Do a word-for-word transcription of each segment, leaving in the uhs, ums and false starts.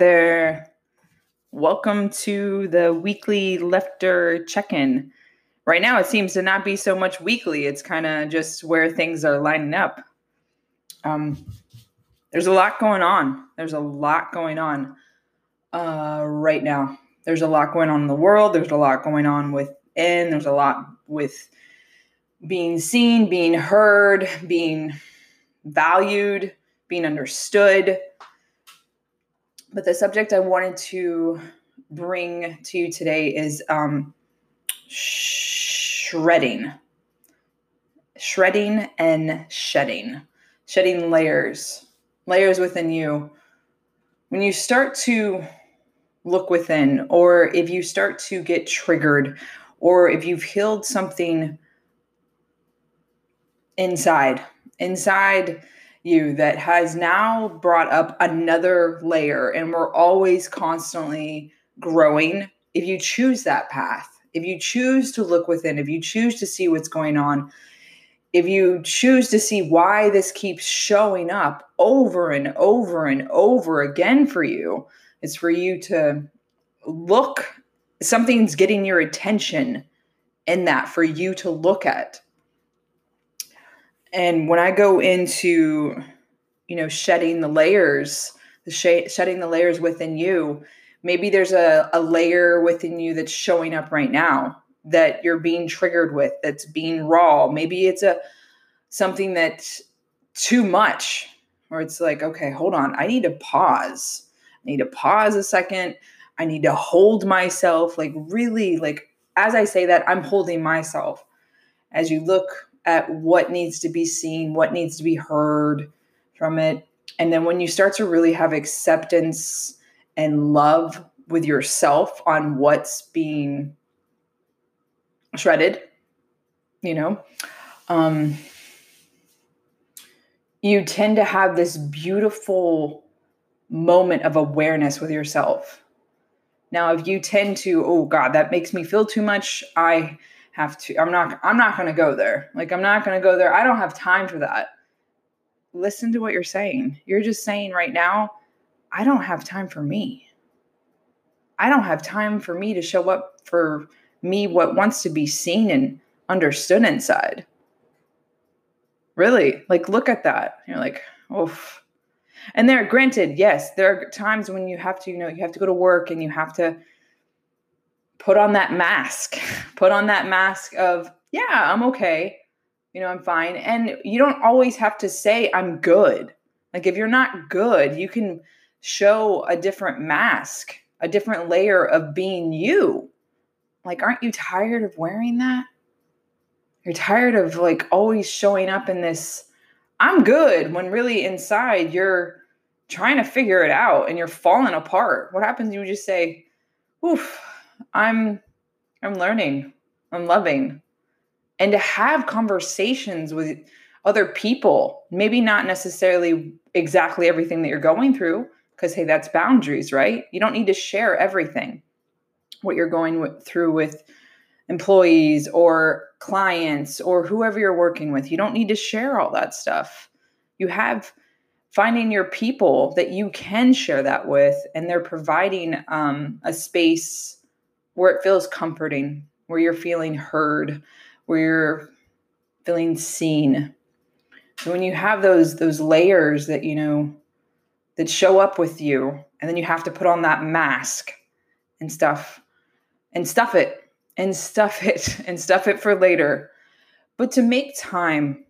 there. Welcome to the weekly lifter/Check In. Right now, it seems to not be so much weekly. It's kind of just where things are lining up. Um, there's a lot going on. There's a lot going on uh, right now. There's a lot going on in the world. There's a lot going on within. There's a lot with being seen, being heard, being valued, being understood. But the subject I wanted to bring to you today is um, shredding, shredding and shedding, shedding layers, layers within you. When you start to look within, or if you start to get triggered, or if you've healed something inside, inside you that has now brought up another layer, and we're always constantly growing. If you choose that path, if you choose to look within, if you choose to see what's going on, if you choose to see why this keeps showing up over and over and over again for you, it's for you to look, something's getting your attention in that for you to look at. And when I go into, you know, shedding the layers, the sh- shedding the layers within you, maybe there's a, a layer within you that's showing up right now that you're being triggered with, that's being raw. Maybe it's a something that's too much, or it's like, okay, hold on, I need to pause. I need to pause a second. I need to hold myself. Like really, like as I say that, I'm holding myself. As you look at what needs to be seen, what needs to be heard from it. And then when you start to really have acceptance and love with yourself on what's being shredded, you know, um, you tend to have this beautiful moment of awareness with yourself. Now, if you tend to, oh God, that makes me feel too much. I have to, I'm not, I'm not going to go there. Like, I'm not going to go there. I don't have time for that. Listen to what you're saying. You're just saying right now, I don't have time for me. I don't have time for me to show up for me, what wants to be seen and understood inside. Really? Like, look at that. You're like, oof. And there, granted, yes, there are times when you have to, you know, you have to go to work and you have to put on that mask, put on that mask of, yeah, I'm okay. You know, I'm fine. And you don't always have to say I'm good. Like if you're not good, you can show a different mask, a different layer of being you. Like, aren't you tired of wearing that? You're tired of like always showing up in this, I'm good, when really inside you're trying to figure it out and you're falling apart. What happens? You just say, oof, I'm, I'm learning, I'm loving. And to have conversations with other people, maybe not necessarily exactly everything that you're going through, because hey, that's boundaries, right? You don't need to share everything, what you're going with, through with employees or clients or whoever you're working with. You don't need to share all that stuff. You have finding your people that you can share that with, and they're providing um, a space where it feels comforting, where you're feeling heard, where you're feeling seen. So when you have those those layers that, you know, that show up with you, and then you have to put on that mask and stuff and stuff it and stuff it and stuff it for later. But to make time,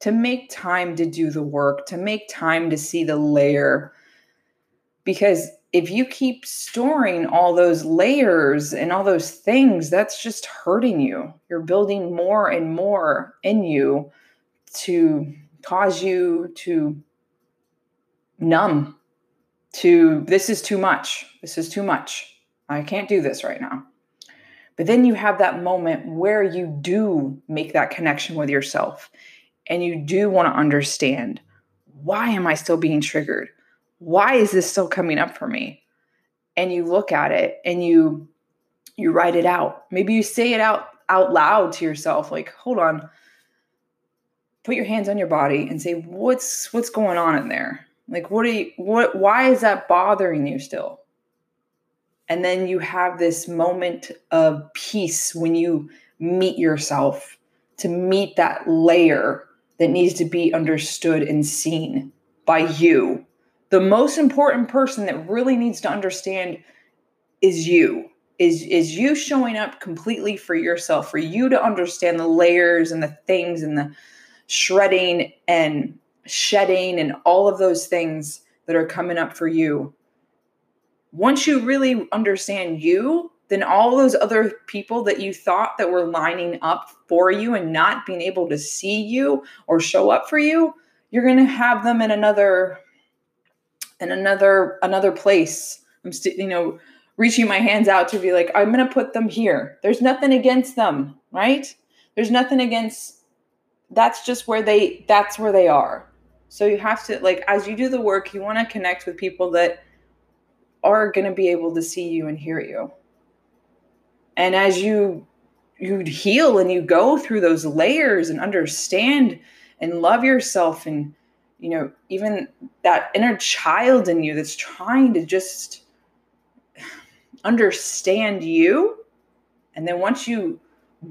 to make time to do the work, to make time to see the layer, because if you keep storing all those layers and all those things, that's just hurting you. You're building more and more in you to cause you to numb to, this is too much. This is too much. I can't do this right now. But then you have that moment where you do make that connection with yourself, and you do want to understand, why am I still being triggered? Why is this still coming up for me? And you look at it and you you write it out. Maybe you say it out, out loud to yourself, like, hold on, put your hands on your body and say, what's what's going on in there? Like, what are you, what, why is that bothering you still? And then you have this moment of peace when you meet yourself, to meet that layer that needs to be understood and seen by you. The most important person that really needs to understand is you, is, is you showing up completely for yourself, for you to understand the layers and the things and the shredding and shedding and all of those things that are coming up for you. Once you really understand you, then all those other people that you thought that were lining up for you and not being able to see you or show up for you, you're going to have them in another, in another, another place. I'm st- you know, reaching my hands out to be like, I'm going to put them here. There's nothing against them, right? There's nothing against, that's just where they, that's where they are. So you have to, like, as you do the work, you want to connect with people that are going to be able to see you and hear you. And as you you heal and you go through those layers and understand and love yourself, and, you know, even that inner child in you that's trying to just understand you. And then once you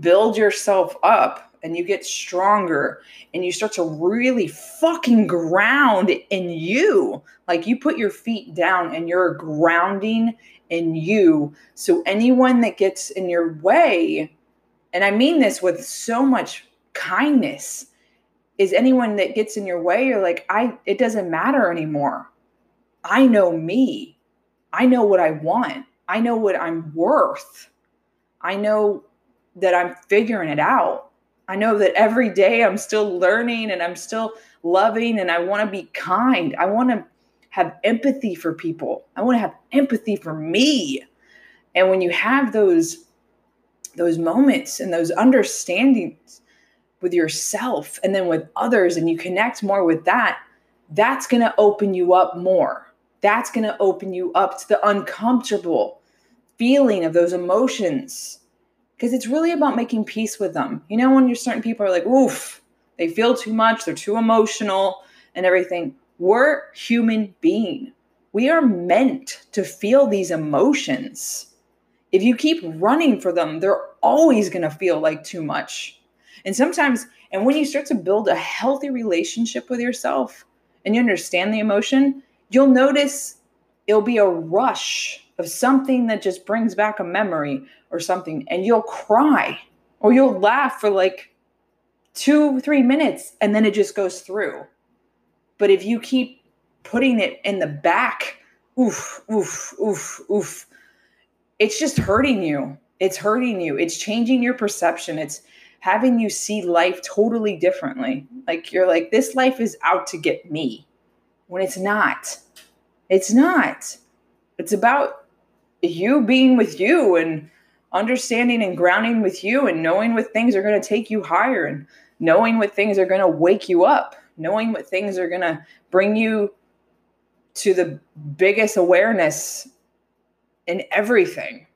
build yourself up and you get stronger and you start to really fucking ground in you, like, you put your feet down and you're grounding in you. So anyone that gets in your way, and I mean this with so much kindness, is anyone that gets in your way, you're like, I, it doesn't matter anymore. I know me. I know what I want. I know what I'm worth. I know that I'm figuring it out. I know that every day I'm still learning and I'm still loving, and I want to be kind. I want to have empathy for people. I want to have empathy for me. And when you have those, those moments and those understandings with yourself and then with others, and you connect more with that, that's going to open you up more. That's going to open you up to the uncomfortable feeling of those emotions, because it's really about making peace with them. You know, when you're certain people are like, oof, they feel too much, they're too emotional and everything. We're human beings. We are meant to feel these emotions. If you keep running for them, they're always going to feel like too much. And sometimes, and when you start to build a healthy relationship with yourself and you understand the emotion, you'll notice it'll be a rush of something that just brings back a memory or something. And you'll cry or you'll laugh for like two, three minutes. And then it just goes through. But if you keep putting it in the back, oof, oof, oof, oof, it's just hurting you. It's hurting you. It's changing your perception. It's having you see life totally differently. Like, you're like, this life is out to get me, when it's not. It's not. It's about you being with you and understanding and grounding with you and knowing what things are going to take you higher and knowing what things are going to wake you up, knowing what things are going to bring you to the biggest awareness in everything.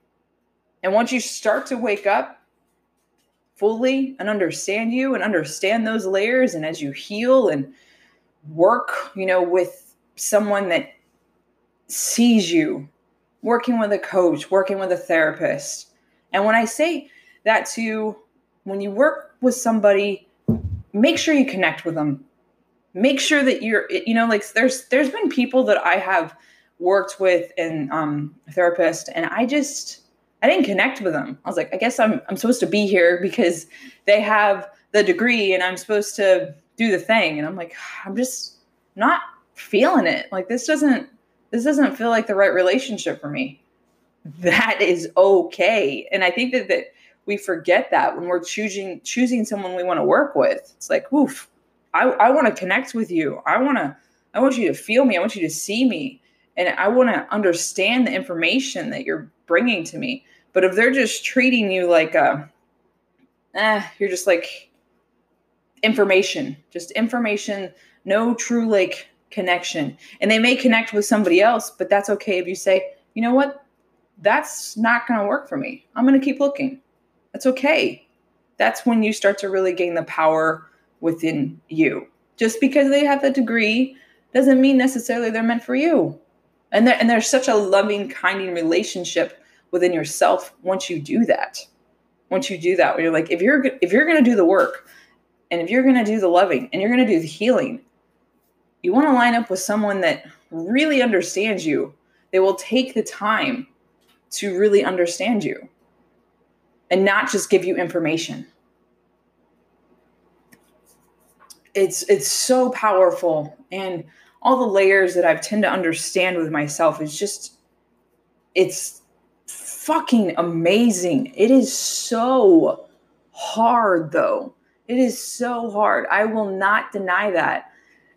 And once you start to wake up fully and understand you and understand those layers, and as you heal and work, you know, with someone that sees you, working with a coach, working with a therapist. And when I say that to you, when you work with somebody, make sure you connect with them. Make sure that you're, you know, like, there's, there's been people that I have worked with and um, a therapist, and I just, I didn't connect with them. I was like, I guess I'm I'm supposed to be here because they have the degree and I'm supposed to do the thing. And I'm like, I'm just not feeling it. Like, this doesn't, this doesn't feel like the right relationship for me. That is okay. And I think that, that we forget that when we're choosing, choosing someone we want to work with. It's like, oof, I, I want to connect with you. I want to, I want you to feel me. I want you to see me. And I want to understand the information that you're bringing to me. But if they're just treating you like a, eh, you're just like information, just information, no true like connection. And they may connect with somebody else, but that's okay if you say, you know what, that's not going to work for me. I'm going to keep looking. That's okay. That's when you start to really gain the power within you. Just because they have the degree doesn't mean necessarily they're meant for you. And, and there's such a loving, kinding relationship within yourself once you do that. Once you do that, where you're like, if you're if you're going to do the work, and if you're going to do the loving, and you're going to do the healing, you want to line up with someone that really understands you. They will take the time to really understand you and not just give you information. It's it's so powerful. And all the layers that I tend to understand with myself is just, it's fucking amazing. It is so hard, though. It is so hard. I will not deny that.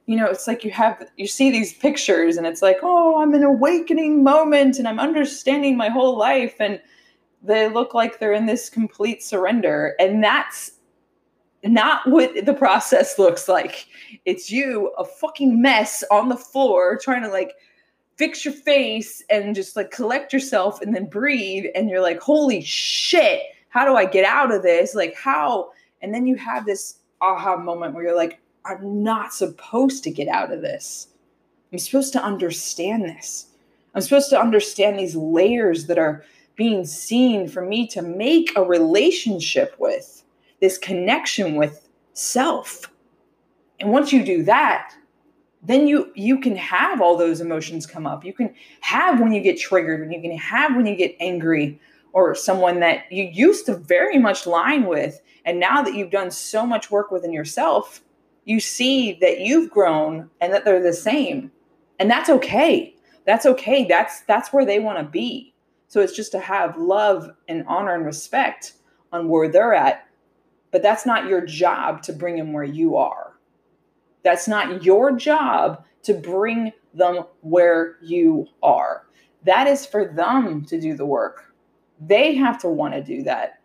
You know, it's like you have, you see these pictures and it's like, oh, I'm in an awakening moment and I'm understanding my whole life. And they look like they're in this complete surrender. And that's not what the process looks like. It's you, a fucking mess on the floor, trying to like fix your face and just like collect yourself and then breathe. And you're like, holy shit, how do I get out of this? Like how? And then you have this aha moment where you're like, I'm not supposed to get out of this. I'm supposed to understand this. I'm supposed to understand these layers that are being seen for me to make a relationship with, this connection with self. And once you do that, then you, you can have all those emotions come up. You can have when you get triggered, when you can have when you get angry, or someone that you used to very much line with. And now that you've done so much work within yourself, you see that you've grown and that they're the same. And that's okay. That's okay. That's that's where they want to be. So it's just to have love and honor and respect on where they're at. But that's not your job to bring them where you are. That's not your job to bring them where you are. That is for them to do the work. They have to want to do that.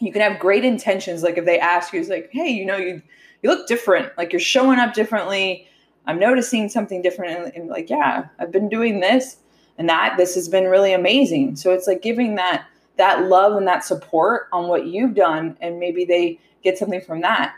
You can have great intentions. Like if they ask you, it's like, hey, you know, you you look different. Like you're showing up differently. I'm noticing something different. And, and like, yeah, I've been doing this and that. This has been really amazing. So it's like giving that that love and that support on what you've done. And maybe they get something from that.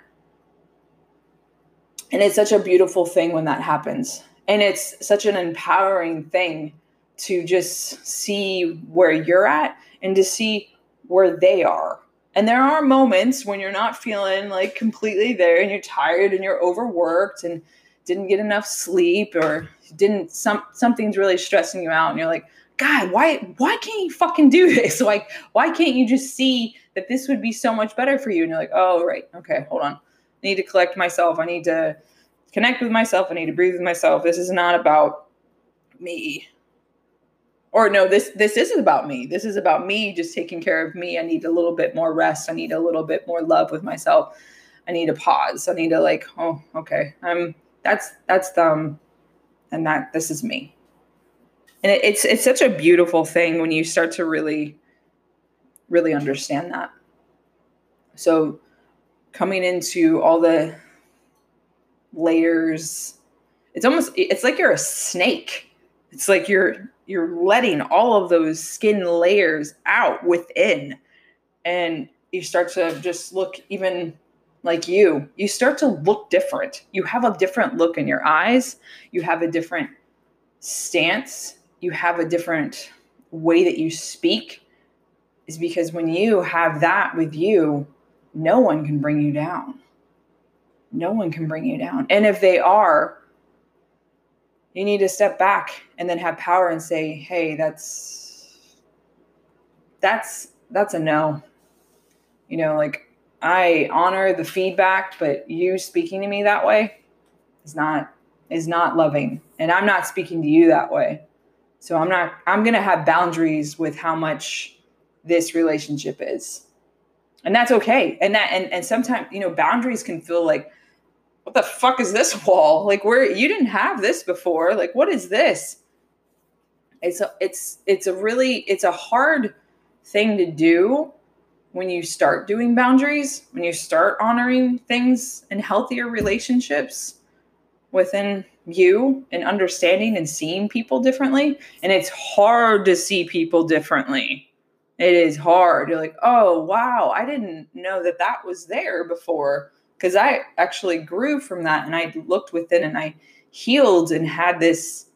And it's such a beautiful thing when that happens. And it's such an empowering thing to just see where you're at and to see where they are. And there are moments when you're not feeling like completely there and you're tired and you're overworked and didn't get enough sleep or didn't some something's really stressing you out and you're like, God, why why can't you fucking do this? Like, why can't you just see that this would be so much better for you? And you're like, oh, right. Okay, hold on. I need to collect myself. I need to connect with myself. I need to breathe with myself. This is not about me. Or no, this this is about me. This is about me just taking care of me. I need a little bit more rest. I need a little bit more love with myself. I need a pause. I need to like, oh, okay. Um, that's that's them, and that this is me. And it, it's it's such a beautiful thing when you start to really, really understand that. So coming into all the layers, it's almost it's like you're a snake. It's like you're you're letting all of those skin layers out within. And you start to just look even like you. You start to look different. You have a different look in your eyes. You have a different stance. You have a different way that you speak. Is because when you have that with you, no one can bring you down. No one can bring you down. And if they are, you need to step back and then have power and say, hey, that's, that's, that's a no. You know, like I honor the feedback, but you speaking to me that way is not, is not loving. And I'm not speaking to you that way. So I'm not, I'm going to have boundaries with how much this relationship is. And that's okay. And that, and, and sometimes, you know, boundaries can feel like, what the fuck is this wall? Like where you didn't have this before. Like, what is this? It's a, it's, it's a really, it's a hard thing to do when you start doing boundaries, when you start honoring things and healthier relationships within you and understanding and seeing people differently. And it's hard to see people differently. It is hard. You're like, oh, wow. I didn't know that that was there before. Because I actually grew from that and I looked within and I healed and had this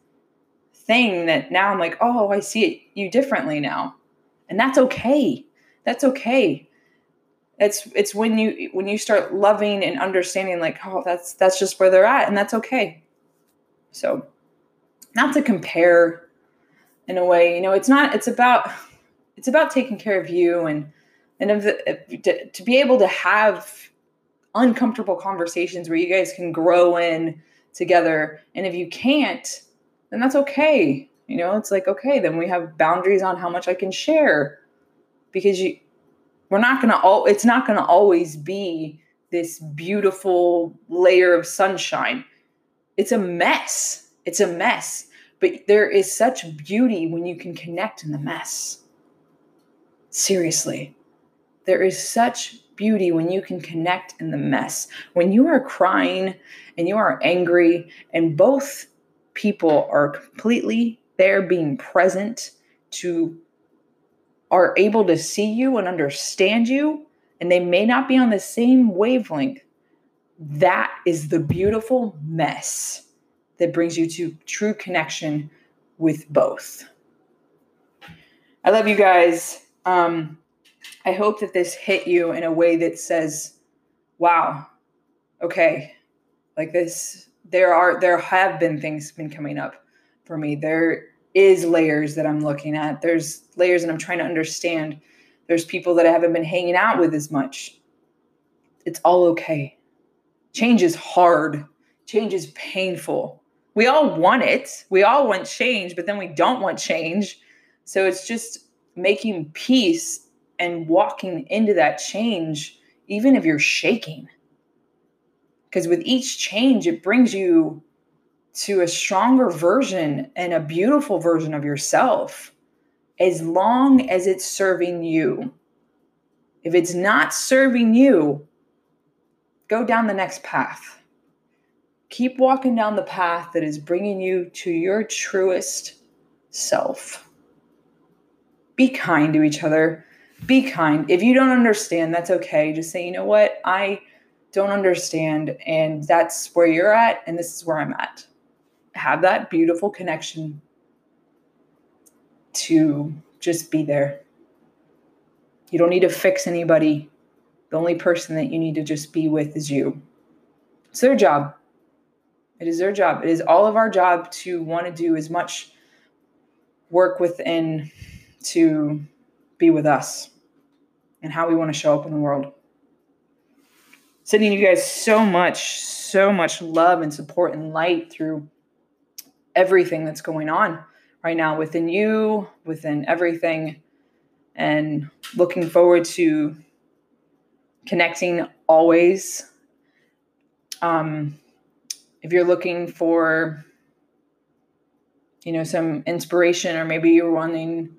thing that now I'm like, oh, I see it, you differently now. And that's okay. That's okay. It's, it's when you, when you start loving and understanding, like, oh, that's, that's just where they're at, and that's okay. So not to compare in a way, you know, it's not, it's about, it's about taking care of you and, and of the, to, to be able to have uncomfortable conversations where you guys can grow in together. And if you can't, then that's okay. You know, it's like, okay, then we have boundaries on how much I can share, because you, we're not going to all, it's not going to always be this beautiful layer of sunshine. It's a mess. It's a mess, but there is such beauty when you can connect in the mess. Seriously, there is such beauty when you can connect in the mess. When you are crying and you are angry and both people are completely there being present to, are able to see you and understand you, and they may not be on the same wavelength, that is the beautiful mess that brings you to true connection with both. I love you guys. Um, I hope that this hit you in a way that says, wow, okay, like this, there are, there have been things been coming up for me. There is layers that I'm looking at. There's layers and I'm trying to understand. There's people that I haven't been hanging out with as much. It's all okay. Change is hard. Change is painful. We all want it. We all want change, but then we don't want change. So it's just making peace and walking into that change, even if you're shaking. Because with each change, it brings you to a stronger version and a beautiful version of yourself, as long as it's serving you. If it's not serving you, go down the next path. Keep walking down the path that is bringing you to your truest self. Be kind to each other. Be kind. If you don't understand, that's okay. Just say, you know what? I don't understand, and that's where you're at, and this is where I'm at. Have that beautiful connection to just be there. You don't need to fix anybody. The only person that you need to just be with is you. It's their job. It is their job. It is all of our job to want to do as much work within to be with us and how we want to show up in the world. Sending you guys so much, so much love and support and light through everything that's going on right now within you, within everything, and looking forward to connecting always. Um, if you're looking for, you know, some inspiration, or maybe you're wanting,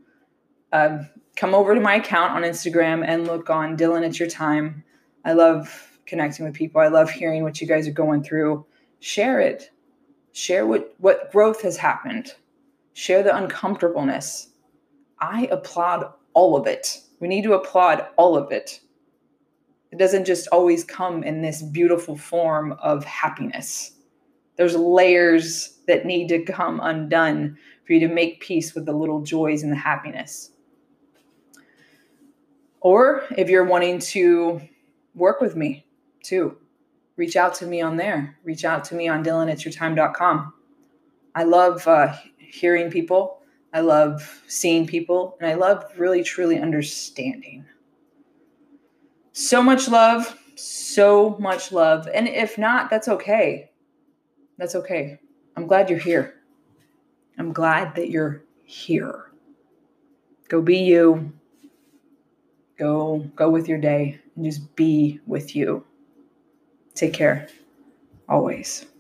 uh, come over to my account on Instagram and look on Dylan, It's Your Time. I love connecting with people. I love hearing what you guys are going through. Share it. Share what, what growth has happened. Share the uncomfortableness. I applaud all of it. We need to applaud all of it. It doesn't just always come in this beautiful form of happiness. There's layers that need to come undone for you to make peace with the little joys and the happiness. Or if you're wanting to work with me too, reach out to me on there. Reach out to me on dylan it's your time dot com. I love uh, hearing people. I love seeing people. And I love really, truly understanding. So much love. So much love. And if not, that's okay. That's okay. I'm glad you're here. I'm glad that you're here. Go be you. Go, go with your day and just be with you. Take care, always.